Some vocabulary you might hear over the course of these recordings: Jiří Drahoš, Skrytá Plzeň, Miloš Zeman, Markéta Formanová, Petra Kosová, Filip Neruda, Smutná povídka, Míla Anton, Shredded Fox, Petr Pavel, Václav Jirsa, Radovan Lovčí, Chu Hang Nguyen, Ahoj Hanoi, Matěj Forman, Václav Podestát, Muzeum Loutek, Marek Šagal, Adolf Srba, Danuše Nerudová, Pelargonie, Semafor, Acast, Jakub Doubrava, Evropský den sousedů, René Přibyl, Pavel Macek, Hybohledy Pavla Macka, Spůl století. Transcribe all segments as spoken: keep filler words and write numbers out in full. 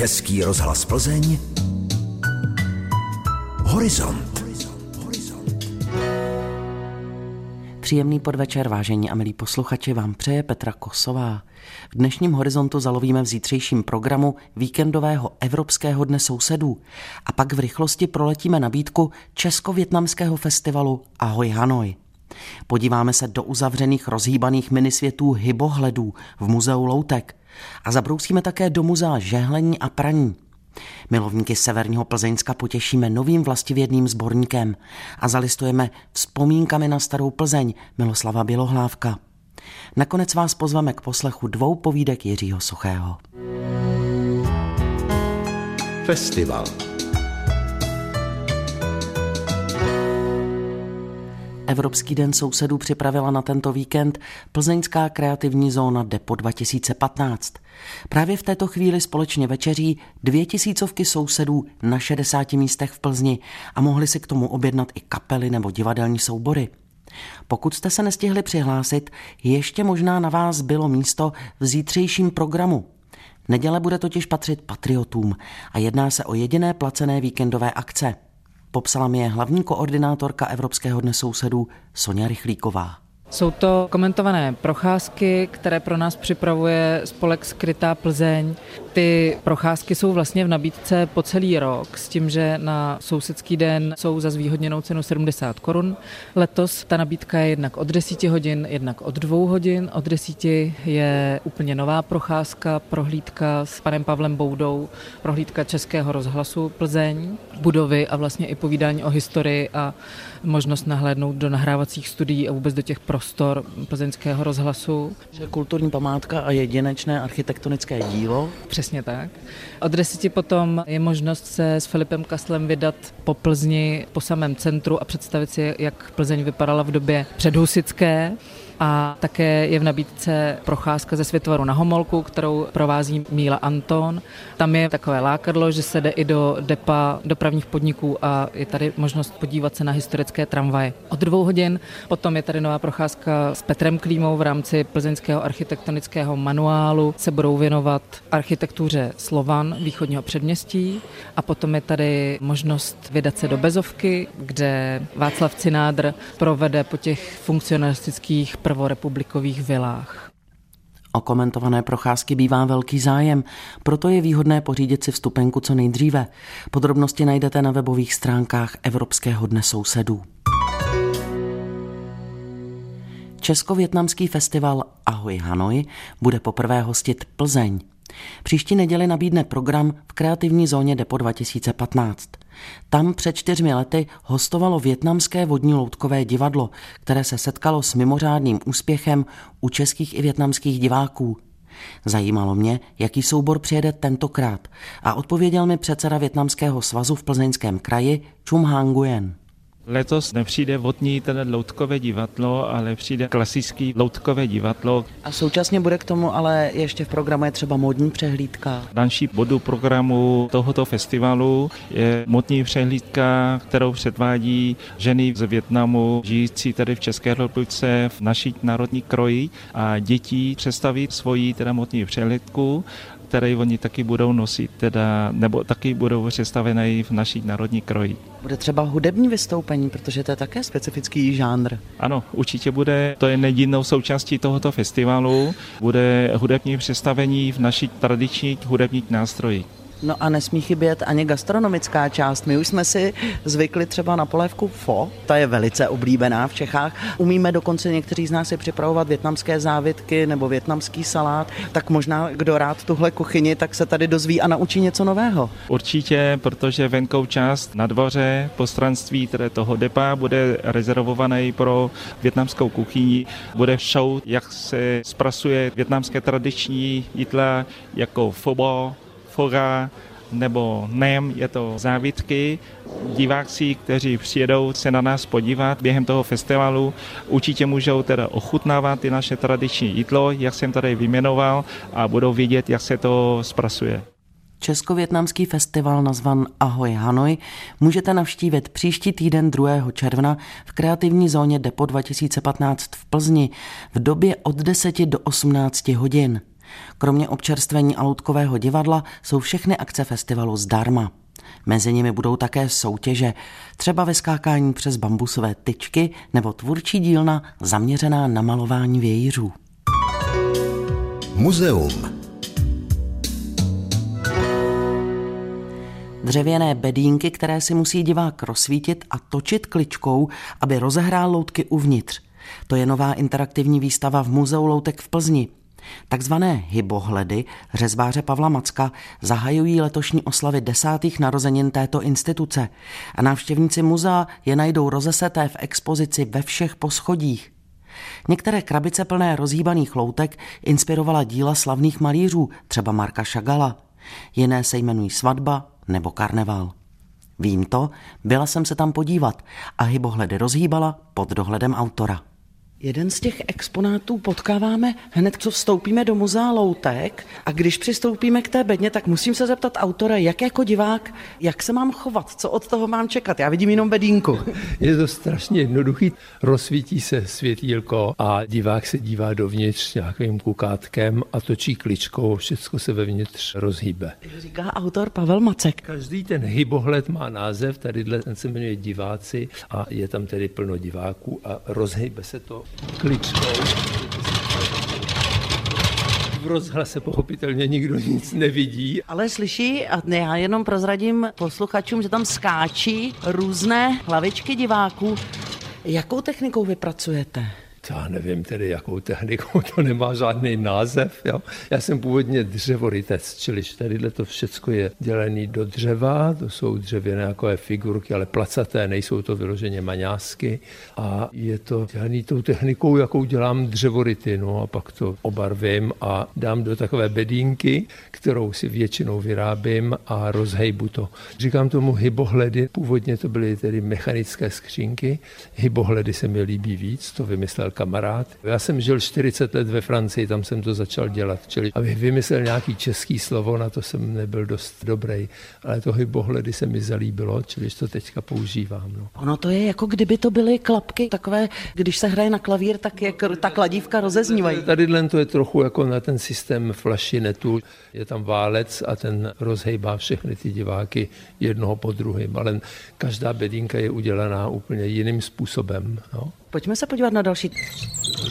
Český rozhlas Plzeň, Horizont. Příjemný podvečer, vážení a milí posluchači, vám přeje Petra Kosová. V dnešním Horizontu zalovíme v zítřejším programu víkendového Evropského dne sousedů a pak v rychlosti proletíme nabídku česko-vietnamského festivalu Ahoj Hanoi. Podíváme se do uzavřených rozhýbaných minisvětů Hybohledů v Muzeu Loutek a zabrousíme také do muzea žehlení a praní. Milovníky severního Plzeňska potěšíme novým vlastivědným sborníkem a zalistujeme Vzpomínkami na starou Plzeň Miloslava Bělohlávka. Nakonec vás pozveme k poslechu dvou povídek Jiřího Suchého. Festival. Evropský den sousedů připravila na tento víkend plzeňská kreativní zóna Depo dva tisíce patnáct. Právě v této chvíli společně večeří dvě tisícovky sousedů na šedesáti místech v Plzni a mohli si k tomu objednat i kapely nebo divadelní soubory. Pokud jste se nestihli přihlásit, ještě možná na vás bylo místo v zítřejším programu. Neděle bude totiž patřit patriotům a jedná se o jediné placené víkendové akce. Popsala mi je hlavní koordinátorka Evropského dne sousedů Soňa Rychlíková. Jsou to komentované procházky, které pro nás připravuje spolek Skrytá Plzeň. Ty procházky jsou vlastně v nabídce po celý rok, s tím, že na sousedský den jsou za zvýhodněnou cenu sedmdesát korun. Letos ta nabídka je jednak od deset hodin, jednak od dvou hodin. Od deseti je úplně nová procházka, prohlídka s panem Pavlem Boudou, prohlídka Českého rozhlasu Plzeň, budovy a vlastně i povídání o historii a možnost nahlédnout do nahrávacích studií a vůbec do těch prostor plzeňského rozhlasu. Kulturní památka a jedinečné architektonické dílo. Přesně tak. Od deseti potom je možnost se s Filipem Kaslem vydat po Plzni, po samém centru a představit si, jak Plzeň vypadala v době předhusické. A také je v nabídce procházka ze Světovaru na Homolku, kterou provází Míla Anton. Tam je takové lákadlo, že se jde i do depa dopravních podniků a je tady možnost podívat se na historické tramvaje. Od dvou hodin potom je tady nová procházka s Petrem Klímou v rámci plzeňského architektonického manuálu. Se budou věnovat architektuře Slovan východního předměstí a potom je tady možnost vydat se do Bezovky, kde Václav Cinádr provede po těch funkcionalistických prvorepublikových vilách. O komentované procházky bývá velký zájem, proto je výhodné pořídit si vstupenku co nejdříve. Podrobnosti najdete na webových stránkách Evropského dne sousedů. Česko-vietnamský festival Ahoj Hanoi bude poprvé hostit Plzeň. Příští neděli nabídne program v kreativní zóně Depo dva tisíce patnáct. Tam před čtyřmi lety hostovalo vietnamské vodní loutkové divadlo, které se setkalo s mimořádným úspěchem u českých i vietnamských diváků. Zajímalo mě, jaký soubor přijede tentokrát a odpověděl mi předseda vietnamského svazu v Plzeňském kraji Chu Hang Nguyen. Letos nepřijde vodní tedy loutkové divadlo, ale přijde klasický loutkové divadlo. A současně bude k tomu ale ještě v programu je třeba módní přehlídka. Další bodu programu tohoto festivalu je módní přehlídka, kterou předvádí ženy z Vietnamu, žijící tady v České republice v naší národní kroji a děti představí svoji teda módní přehlídku, které oni taky budou nosit, teda, nebo taky budou představené v naší národní kroji. Bude třeba hudební vystoupení, protože to je také specifický žánr. Ano, určitě bude, to je nedílnou součástí tohoto festivalu, bude hudební představení v našich tradičních hudebních nástrojích. No a nesmí chybět ani gastronomická část. My už jsme si zvykli třeba na polévku pho, ta je velice oblíbená v Čechách. Umíme dokonce někteří z nás si připravovat vietnamské závitky nebo vietnamský salát, tak možná kdo rád tuhle kuchyni, tak se tady dozví a naučí něco nového. Určitě, protože venkou část na dvoře, postranství toho depa bude rezervované pro vietnamskou kuchyni. Bude show, jak se zpracuje vietnamské tradiční jídla jako pho bo, fora nebo nem, je to závitky. Diváci, kteří přijedou se na nás podívat během toho festivalu, určitě můžou teda ochutnávat ty naše tradiční jídlo, jak jsem tady vyjmenoval, a budou vidět, jak se to zpracuje. Česko-vietnamský festival nazvan Ahoj Hanoi můžete navštívit příští týden druhého června v kreativní zóně Depo dva tisíce patnáct v Plzni v době od deseti do osmnácti hodin. Kromě občerstvení a loutkového divadla jsou všechny akce festivalu zdarma. Mezi nimi budou také soutěže, třeba vyskákání přes bambusové tyčky nebo tvůrčí dílna zaměřená na malování vějířů. Muzeum. Dřevěné bedínky, které si musí divák rozsvítit a točit kličkou, aby rozehrál loutky uvnitř. To je nová interaktivní výstava v Muzeu Loutek v Plzni. Takzvané hybohledy řezbáře Pavla Macka zahajují letošní oslavy desátých narozenin této instituce a návštěvníci muzea je najdou rozeseté v expozici ve všech poschodích. Některé krabice plné rozhýbaných loutek inspirovala díla slavných malířů, třeba Marka Šagala. Jiné se jmenují Svatba nebo Karneval. Vím to, byla jsem se tam podívat a hybohledy rozhýbala pod dohledem autora. Jeden z těch exponátů potkáváme hned, co vstoupíme do muzea loutek, a když přistoupíme k té bedně, tak musím se zeptat autora, jak jako divák, jak se mám chovat, co od toho mám čekat. Já vidím jenom bedínku. Je to strašně jednoduchý. Rozsvítí se světílko a divák se dívá dovnitř nějakým kukátkem a točí kličkou, všechno se vevnitř rozhýbe. Říká autor Pavel Macek. Každý ten hybohled má název, tady ten se jmenuje diváci a je tam tedy plno diváků a rozhýbe se to kličkou. V rozhlase pochopitelně nikdo nic nevidí. Ale slyší, a já jenom prozradím posluchačům, že tam skáčí různé hlavičky diváků. Jakou technikou vy pracujete? Já nevím tedy, jakou technikou, to nemá žádný název. Jo. Já jsem původně dřevorytec, čili tadyhle to všecko je dělené do dřeva, to jsou dřevěné takové figurky, ale placaté, nejsou to vyloženě maňásky. A je to dělané tou technikou, jakou dělám dřevoryty, no a pak to obarvím a dám do takové bedínky, kterou si většinou vyrábím a rozhejbu to. Říkám tomu hybohledy, původně to byly tedy mechanické skřínky, hybohledy se mi líbí víc, to vymyslel kamarád. Já jsem žil čtyřicet let ve Francii, tam jsem to začal dělat, čili abych vymyslel nějaký český slovo, na to jsem nebyl dost dobrý, ale to hybohledy se mi zalíbilo, čili to teďka používám. No. Ono to je jako kdyby to byly klapky takové, když se hraje na klavír, tak jak ta kladívka rozeznívají. Tadyhle to je trochu jako na ten systém flašinetu, je tam válec a ten rozhejbá všechny ty diváky jednoho po druhém, ale každá bedínka je udělaná úplně jiným způsobem. No. Pojďme se podívat na další.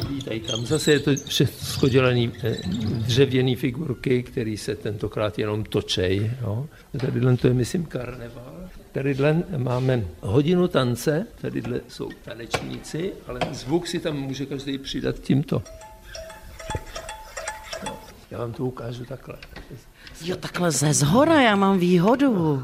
Vítaj tam. Zase je to všechno dělané dřevěné figurky, které se tentokrát jenom točej. Jo. Tadyhle to je, myslím, karneval. Tadyhle máme hodinu tance, tadyhle jsou tanečníci, ale zvuk si tam může každý přidat tímto. No. Já vám to ukážu takhle. Jo, takhle ze zhora, já mám výhodu.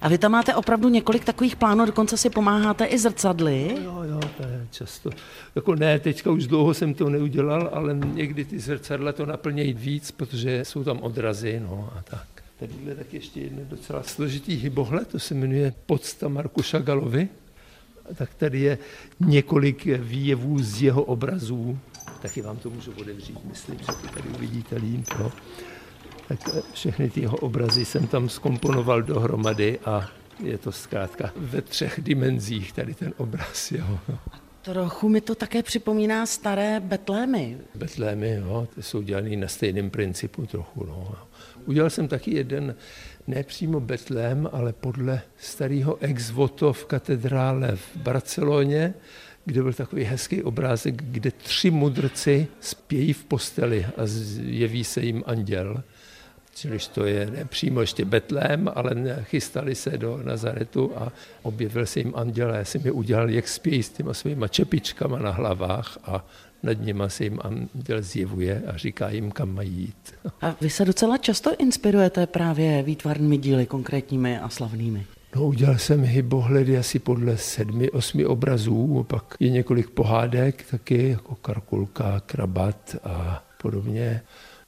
A vy tam máte opravdu několik takových plánů, dokonce si pomáháte i zrcadly. Jo, jo, to je často. Jako ne, teďka už dlouho jsem to neudělal, ale někdy ty zrcadla to naplnějí víc, protože jsou tam odrazy, no a tak. Tadyhle tak ještě jedno docela složitý hybohled, to se jmenuje Pocta Marku Šagalovi. Tak tady je několik výjevů z jeho obrazů. Taky vám to můžu odevřít, myslím, že to tady uvidíte líp, no. Tak všechny ty jeho obrazy jsem tam zkomponoval dohromady a je to zkrátka ve třech dimenzích tady ten obraz jeho. Trochu mi to také připomíná staré betlémy. Betlémy, jo, ty jsou dělaný na stejném principu trochu. No. Udělal jsem taky jeden, ne přímo betlém, ale podle starého ex-voto v katedrále v Barceloně, kde byl takový hezký obrázek, kde tři mudrci spějí v posteli a jeví se jim anděl. Čiliž to je ne přímo ještě betlém, ale chystali se do Nazaretu a objevil se jim anděl. Já jsem je udělal, jak spějí s těma svýma čepičkama na hlavách a nad nima se jim anděl zjevuje a říká jim, kam mají jít. A vy se docela často inspirujete právě výtvarnými díly, konkrétními a slavnými. No, udělal jsem hybohledy asi podle sedmi, osmi obrazů, pak je několik pohádek taky, jako Karkulka, Krabat a podobně.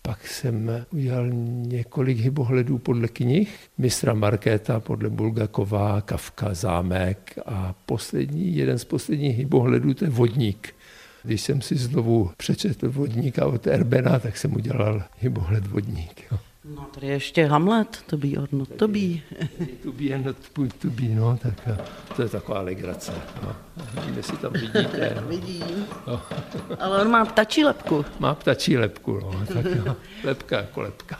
Pak jsem udělal několik hybohledů podle knih, mistra Markéta, podle Bulgakova, Kafka, Zámek a poslední, jeden z posledních hybohledů, to je Vodník. Když jsem si znovu přečetl Vodníka od Erbena, tak jsem udělal hybohled Vodník. Jo. No tady ještě Hamlet, to by or not to be. To be and not to be, no, tak to je taková legrace. No. Vidíme, si tam vidíte. No. Vidím, no. Ale on má ptačí lepku. Má ptačí lepku, no, tak jo. Lepka jako lepka.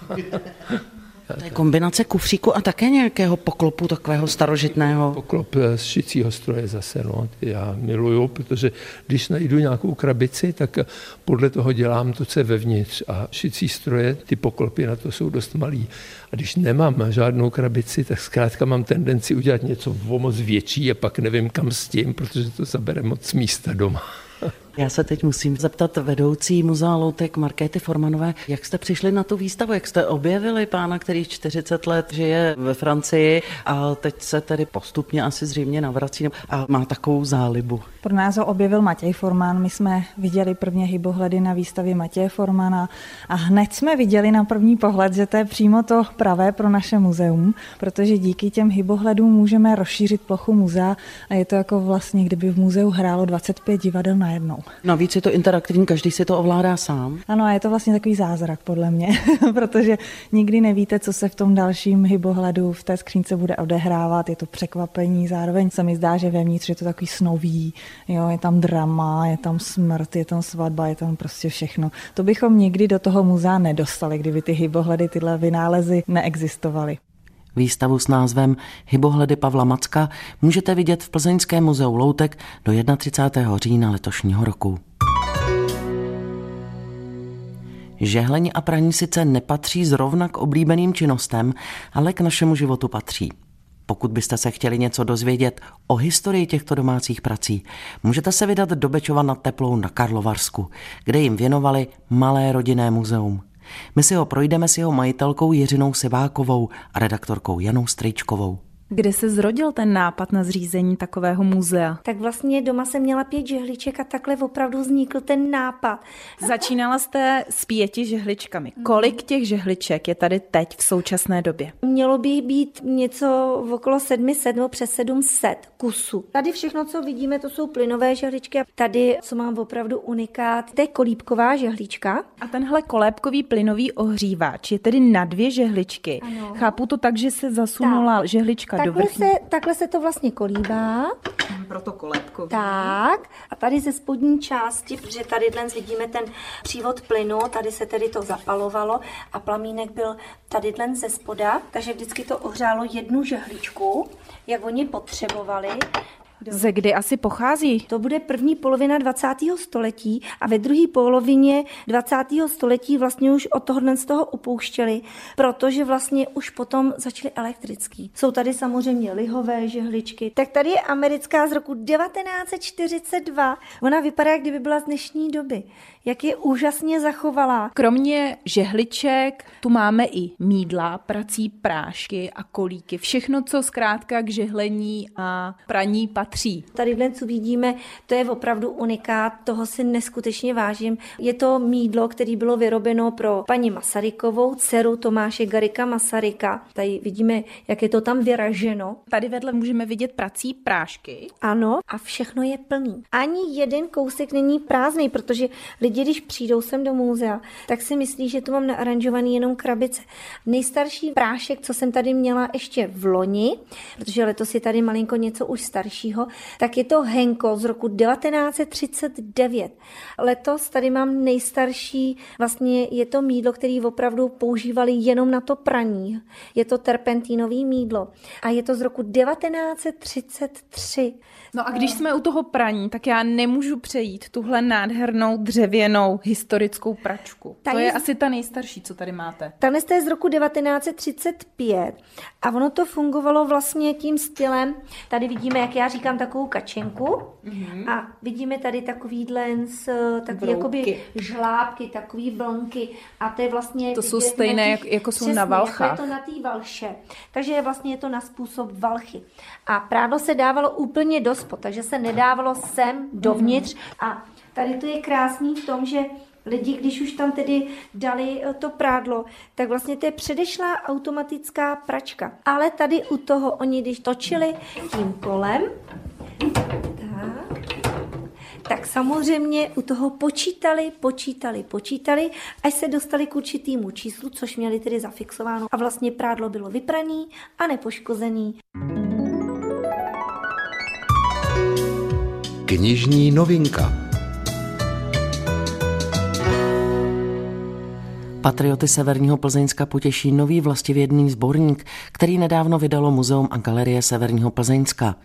To je kombinace kufříku a také nějakého poklopu takového starožitného. Poklop z šicího stroje zase, no, já miluju, protože když najdu nějakou krabici, tak podle toho dělám to, co je vevnitř, a šicí stroje, ty poklopy na to jsou dost malý. A když nemám žádnou krabici, tak zkrátka mám tendenci udělat něco o moc větší a pak nevím kam s tím, protože to zabere moc místa doma. Já se teď musím zeptat vedoucí Muzea Loutek Markéty Formanové, jak jste přišli na tu výstavu, jak jste objevili pána, který čtyřicet let žije ve Francii a teď se tedy postupně asi zřejmě navrací a má takovou zálibu. Pro nás ho objevil Matěj Forman, my jsme viděli prvně Hybohledy na výstavě Matěje Formana a hned jsme viděli na první pohled, že to je přímo to pravé pro naše muzeum, protože díky těm Hybohledům můžeme rozšířit plochu muzea a je to jako vlastně, kdyby v muzeu hrálo dvacet pět divadel najednou. Navíc je to interaktivní, každý si to ovládá sám. Ano, a je to vlastně takový zázrak podle mě, protože nikdy nevíte, co se v tom dalším hybohledu v té skřínce bude odehrávat, je to překvapení, zároveň se mi zdá, že vevnitř je to takový snový, jo, je tam drama, je tam smrt, je tam svatba, je tam prostě všechno. To bychom nikdy do toho muzea nedostali, kdyby ty hybohledy, tyhle vynálezy neexistovaly. Výstavu s názvem Hybohledy Pavla Macka můžete vidět v plzeňském muzeu Loutek do třicátého prvního října letošního roku. Žehleň a praní sice nepatří zrovna k oblíbeným činnostem, ale k našemu životu patří. Pokud byste se chtěli něco dozvědět o historii těchto domácích prací, můžete se vydat do Bečova nad Teplou na Karlovarsku, kde jim věnovali malé rodinné muzeum. My si ho projdeme s jeho majitelkou Jiřinou Sivákovou a redaktorkou Janou Strejčkovou. Kde se zrodil ten nápad na zřízení takového muzea? Tak vlastně doma jsem měla pět žehliček a takhle opravdu vznikl ten nápad. Začínala jste s pěti žehličkami. Kolik těch žehliček je tady teď v současné době? Mělo by být něco okolo sedm set nebo přes sedm set kusů. Tady všechno, co vidíme, to jsou plynové žehličky. Tady, co mám opravdu unikát, to je kolíbková žehlička. A tenhle kolébkový plynový ohříváč je tedy na dvě žehličky. Ano. Chápu to tak, že se zasunula tak žehlička. Takhle se, takhle se to vlastně kolíbá. Proto kolébkový. Tak, a tady ze spodní části, protože tady dnes vidíme ten přívod plynu, tady se tedy to zapalovalo a plamínek byl tady dnes ze spoda, takže vždycky to ohřálo jednu žehličku, jak oni potřebovali. Ze kdy asi pochází? To bude první polovina dvacátého století a ve druhé polovině dvacátého století vlastně už od tohohle z toho upouštěli, protože vlastně už potom začaly elektrický. Jsou tady samozřejmě lihové žehličky. Tak tady je americká z roku devatenáct set čtyřicet dva. Ona vypadá, jak kdyby byla z dnešní doby. Jak je úžasně zachovala. Kromě žehliček tu máme i mýdla, prací prášky a kolíky. Všechno, co zkrátka k žehlení a praní patří. Tady dnes vidíme, to je opravdu unikát, toho si neskutečně vážím. Je to mýdlo, které bylo vyrobeno pro paní Masarykovou, dceru Tomáše Garika Masaryka. Tady vidíme, jak je to tam vyraženo. Tady vedle můžeme vidět prací prášky. Ano, a všechno je plný. Ani jeden kousek není prázdný, protože lidi, když přijdou sem do muzea, tak si myslí, že tu mám naaranžovaný jenom krabice. Nejstarší prášek, co jsem tady měla ještě v loni, protože letos je tady malinko něco už starší, tak je to Henko z roku devatenáct set třicet devět. Letos tady mám nejstarší, vlastně je to mýdlo, který opravdu používali jenom na to praní. Je to terpentínový mýdlo a je to z roku devatenáct set třicet tři. No a když jsme u toho praní, tak já nemůžu přejít tuhle nádhernou dřevěnou historickou pračku. Ta to je z... asi ta nejstarší, co tady máte. Tanes je z roku devatenáct set třicet pět a ono to fungovalo vlastně tím stylem, tady vidíme, jak já říkám takovou kačenku mm-hmm. a vidíme tady takovýhle takový jakoby žlábky, takový blnky a to je vlastně... To jsou stejné, těch, jako jsou přesně, na valchách. Jako je to na té valše, takže vlastně je to na způsob valchy. A prádlo se dávalo úplně do spod, takže se nedávalo sem dovnitř mm-hmm. a tady to je krásný v tom, že lidi, když už tam tedy dali to prádlo, tak vlastně to je předešlá automatická pračka. Ale tady u toho oni, když točili tím kolem, tak, tak samozřejmě u toho počítali, počítali, počítali, až se dostali k určitýmu číslu, což měli tedy zafixováno a vlastně prádlo bylo vypraný a nepoškozený. Knižní novinka. Patrioty Severního Plzeňska potěší nový vlastivědný sborník, který nedávno vydalo Muzeum a Galerie Severního Plzeňska.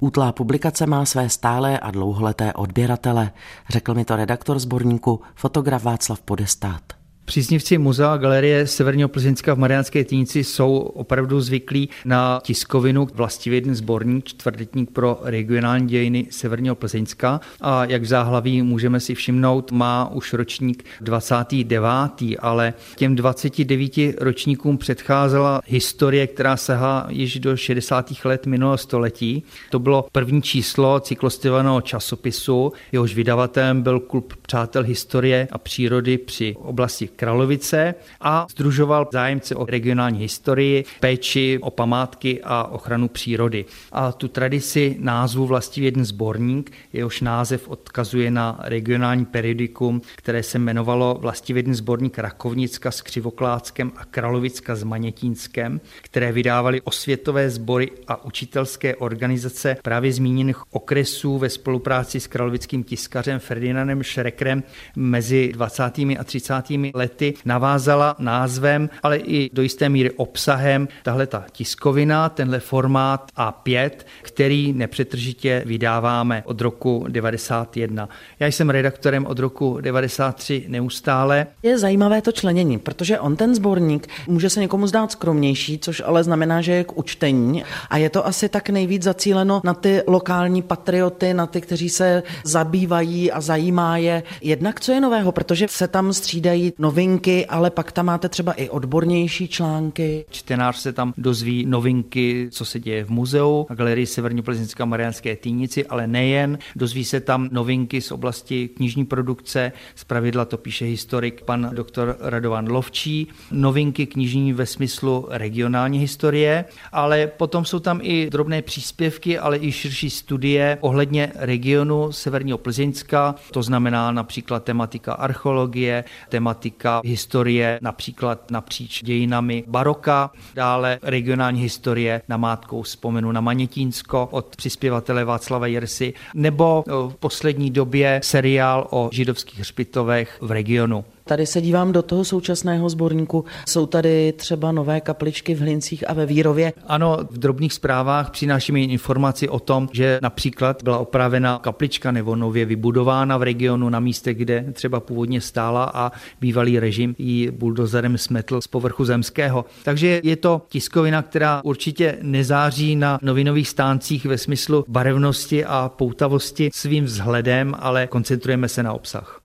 Útlá publikace má své stálé a dlouholeté odběratele, řekl mi to redaktor sborníku, fotograf Václav Podestát. Příznivci Muzea a Galerie Severního Plzeňska v Mariánské Týnici jsou opravdu zvyklí na tiskovinu Vlastivědný sborník, čtvrtletník pro regionální dějiny Severního Plzeňska, a jak v záhlaví můžeme si všimnout, má už ročník dvacátý devátý, ale těm dvaceti devíti ročníkům předcházela historie, která sahá již do šedesátých let minulého století. To bylo první číslo cyklostylovaného časopisu, jehož vydavatelem byl klub přátel historie a přírody při oblasti Kralovice a sdružoval zájemce o regionální historii, péči o památky a ochranu přírody. A tu tradici názvu Vlastivědný sborník, jehož název odkazuje na regionální periodikum, které se jmenovalo Vlastivědný sborník Rakovnicka s Křivokláckem a Kralovicka s Manětínskem, které vydávali osvětové sbory a učitelské organizace právě zmíněných okresů ve spolupráci s kralovickým tiskařem Ferdinandem Šrekrem mezi dvacátými a třicátými lety navázala názvem, ale i do jisté míry obsahem tahle ta tiskovina, tenhle formát A pět, který nepřetržitě vydáváme od roku devadesát jedna. Já jsem redaktorem od roku devadesát tři neustále. Je zajímavé to členění, protože on ten sborník může se někomu zdát skromnější, což ale znamená, že je k učtení, a je to asi tak nejvíc zacíleno na ty lokální patrioty, na ty, kteří se zabývají a zajímá je jednak co je nového, protože se tam střídají novinky, novinky, ale pak tam máte třeba i odbornější články. Čtenář se tam dozví novinky, co se děje v muzeu a Galerii Severního Plzeňska Mariánské Týnici, ale nejen. Dozví se tam novinky z oblasti knižní produkce, zpravidla to píše historik pan doktor Radovan Lovčí, novinky knižní ve smyslu regionální historie, ale potom jsou tam i drobné příspěvky, ale i širší studie ohledně regionu Severního Plzeňska, to znamená například tematika archeologie, tematika historie například napříč dějinami baroka, dále regionální historie, namátkou vzpomenu na Manětínsko od přispěvatele Václava Jirsy, nebo v poslední době seriál o židovských hřbitovech v regionu. Tady se dívám do toho současného sborníku. Jsou tady třeba nové kapličky v Hlincích a ve Vírově? Ano, v drobných zprávách přináší mi informaci o tom, že například byla opravena kaplička nebo nově vybudována v regionu na místě, kde třeba původně stála a bývalý režim ji buldozerem smetl z povrchu zemského. Takže je to tiskovina, která určitě nezáří na novinových stáncích ve smyslu barevnosti a poutavosti svým vzhledem, ale koncentrujeme se na obsah.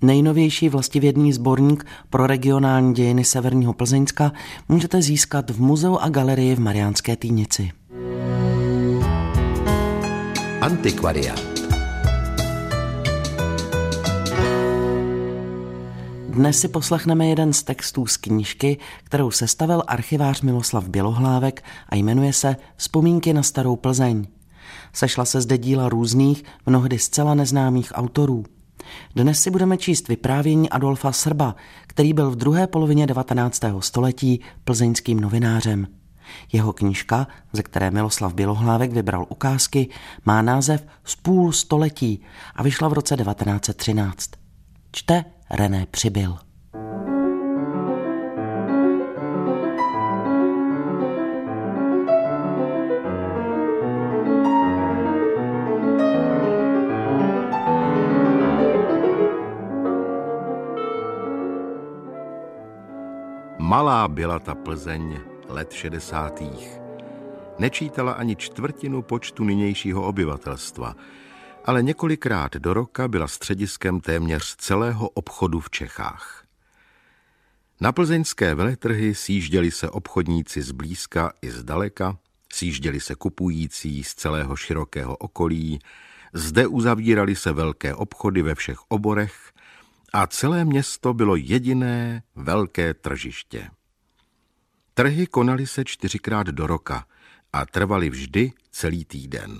Nejnovější vlastivědný sborník pro regionální dějiny Severního Plzeňska můžete získat v Muzeu a galerii v Mariánské Týnici. Antikvariát. Dnes si poslechneme jeden z textů z knížky, kterou sestavil archivář Miloslav Bělohlávek a jmenuje se Vzpomínky na starou Plzeň. Sešla se zde díla různých, mnohdy zcela neznámých autorů. Dnes si budeme číst vyprávění Adolfa Srba, který byl v druhé polovině devatenáctého století plzeňským novinářem. Jeho knížka, ze které Miloslav Bělohlávek vybral ukázky, má název Spůl století a vyšla v roce devatenáct třináct. Čte René Přibyl. Malá byla ta Plzeň let šedesátých. Nečítala ani čtvrtinu počtu nynějšího obyvatelstva, ale několikrát do roka byla střediskem téměř celého obchodu v Čechách. Na plzeňské veletrhy sjížděli se obchodníci zblízka i zdaleka, sjížděli se kupující z celého širokého okolí, zde uzavírali se velké obchody ve všech oborech, a celé město bylo jediné velké tržiště. Trhy konaly se čtyřikrát do roka a trvaly vždy celý týden.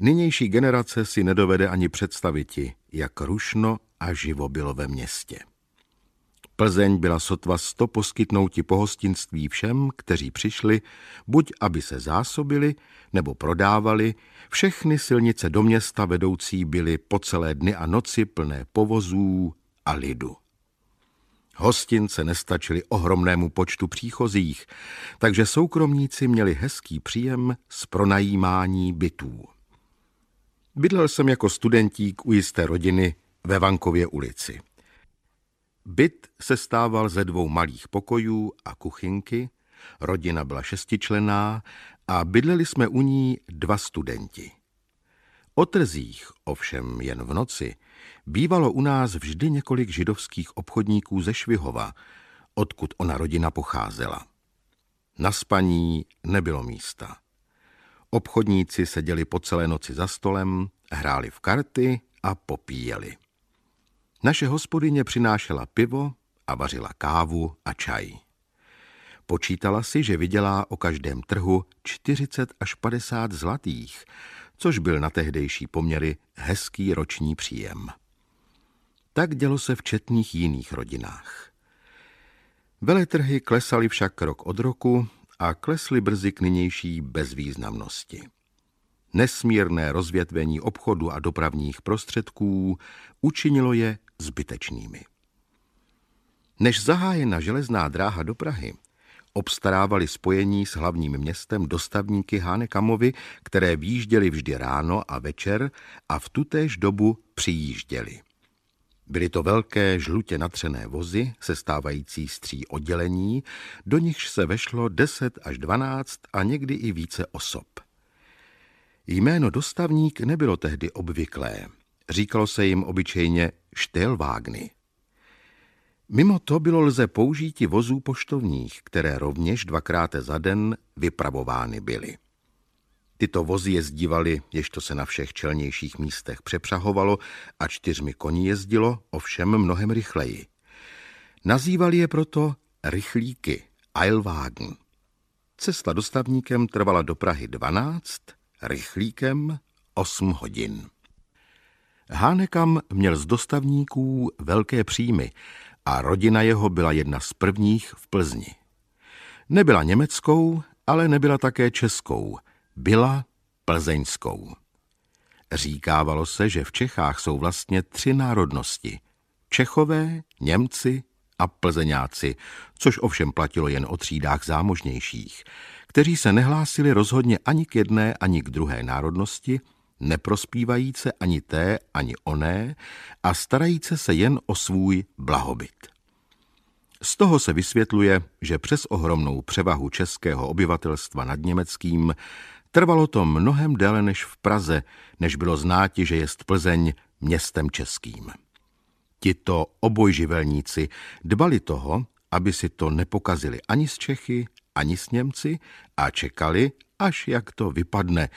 Nynější generace si nedovede ani představiti, jak rušno a živo bylo ve městě. Plzeň byla sotva sto poskytnouti pohostinství všem, kteří přišli, buď aby se zásobili, nebo prodávali, všechny silnice do města vedoucí byly po celé dny a noci plné povozů a lidu. Hostince nestačily ohromnému počtu příchozích, takže soukromníci měli hezký příjem z pronajímání bytů. Bydlel jsem jako studentík u jisté rodiny ve Vankově ulici. Byt se stával ze dvou malých pokojů a kuchynky, rodina byla šestičlenná a bydleli jsme u ní dva studenti. O trzích, ovšem jen v noci, bývalo u nás vždy několik židovských obchodníků ze Švihova, odkud ona rodina pocházela. Na spaní nebylo místa. Obchodníci seděli po celé noci za stolem, hráli v karty a popíjeli. Naše hospodyně přinášela pivo a vařila kávu a čaj. Počítala si, že vydělá o každém trhu čtyřicet až padesát zlatých, což byl na tehdejší poměry hezký roční příjem. Tak dělo se v četných jiných rodinách. Veletrhy klesaly však rok od roku a klesly brzy k nynější bezvýznamnosti. Nesmírné rozvětvení obchodu a dopravních prostředků učinilo je zbytečnými. Než zahájena železná dráha do Prahy, obstarávali spojení s hlavním městem dostavníky Hánekamovy, které výjížděli vždy ráno a večer a v tutéž dobu přijížděli. Byly to velké žlutě natřené vozy, sestávající z tří oddělení, do nichž se vešlo deset až dvanáct a někdy i více osob. Jméno dostavník nebylo tehdy obvyklé, říkalo se jim obyčejně štelvágny. Mimo to bylo lze použíti vozů poštovních, které rovněž dvakrát za den vypravovány byly. Tyto vozy jezdívaly, ježto se na všech čelnějších místech přepřahovalo a čtyřmi koni jezdilo, ovšem mnohem rychleji. Nazývali je proto rychlíky, Eilwagen. Cesta dostavníkem trvala do Prahy dvanáct, rychlíkem osm hodin. Hánekam měl z dostavníků velké příjmy a rodina jeho byla jedna z prvních v Plzni. Nebyla německou, ale nebyla také českou, byla plzeňskou. Říkávalo se, že v Čechách jsou vlastně tři národnosti. Čechové, Němci a Plzeňáci, což ovšem platilo jen o třídách zámožnějších, kteří se nehlásili rozhodně ani k jedné, ani k druhé národnosti, neprospívajíce se ani té, ani oné a starajíce se jen o svůj blahobyt. Z toho se vysvětluje, že přes ohromnou převahu českého obyvatelstva nad německým trvalo to mnohem déle než v Praze, než bylo znáti, že jest Plzeň městem českým. Tito obojživelníci dbali toho, aby si to nepokazili ani z Čechy, ani s Němci a čekali, až jak to vypadne,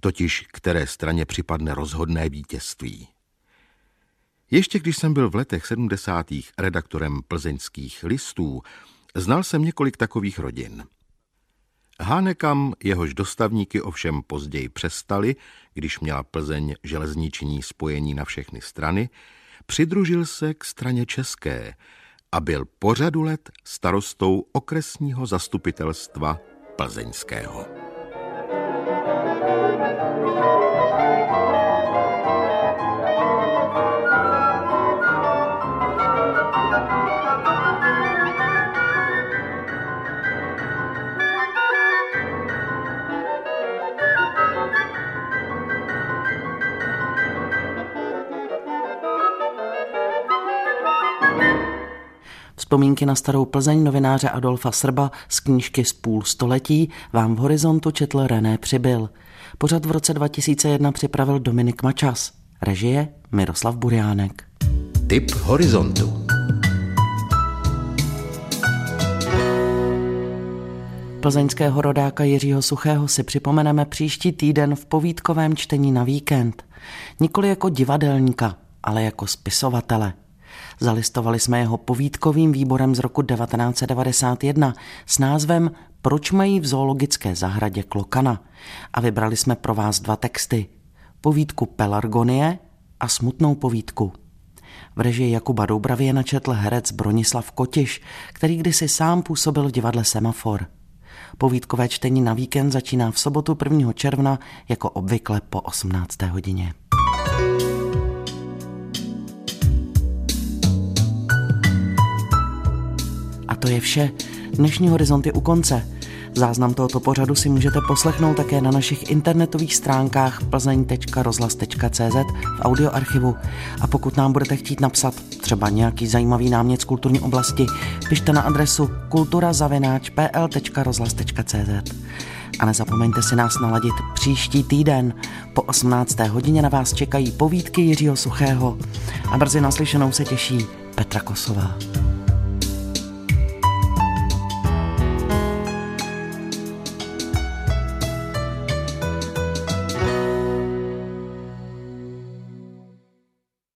totiž které straně připadne rozhodné vítězství. Ještě když jsem byl v letech sedmdesátých redaktorem plzeňských listů, znal jsem několik takových rodin. Hánekam, jehož dostavníky ovšem později přestali, když měla Plzeň železniční spojení na všechny strany, přidružil se k straně české a byl po řadu let starostou okresního zastupitelstva plzeňského. Vzpomínky na starou Plzeň novináře Adolfa Srba z knížky Spůl století vám v Horizontu četl René Přibyl. Pořad v roce dva tisíce jedna připravil Dominik Mačas. Režie Miroslav Buriánek. Tip Horizontu. Plzeňského rodáka Jiřího Suchého si připomeneme příští týden v povídkovém čtení na víkend. Nikoli jako divadelníka, ale jako spisovatele. Zalistovali jsme jeho povídkovým výborem z roku devatenáct set devadesát jedna s názvem Proč mají v zoologické zahradě klokana? A vybrali jsme pro vás dva texty. povídku Pelargonie a Smutnou povídku. V režii Jakuba Doubravy načetl herec Bronislav Kotiš, který kdysi sám působil v divadle Semafor. Povídkové čtení na víkend začíná v sobotu prvního června jako obvykle po osmnácté hodině. A to je vše. Dnešní Horizont je u konce. Záznam tohoto pořadu si můžete poslechnout také na našich internetových stránkách plzeň tečka rozhlas tečka cé zet v audioarchivu. A pokud nám budete chtít napsat třeba nějaký zajímavý námět z kulturní oblasti, pište na adresu kultura zavináč pé el tečka rozhlas tečka cé zet. A nezapomeňte si nás naladit příští týden. Po osmnácté hodině na vás čekají povídky Jiřího Suchého. A brzy naslyšenou se těší Petra Kosová.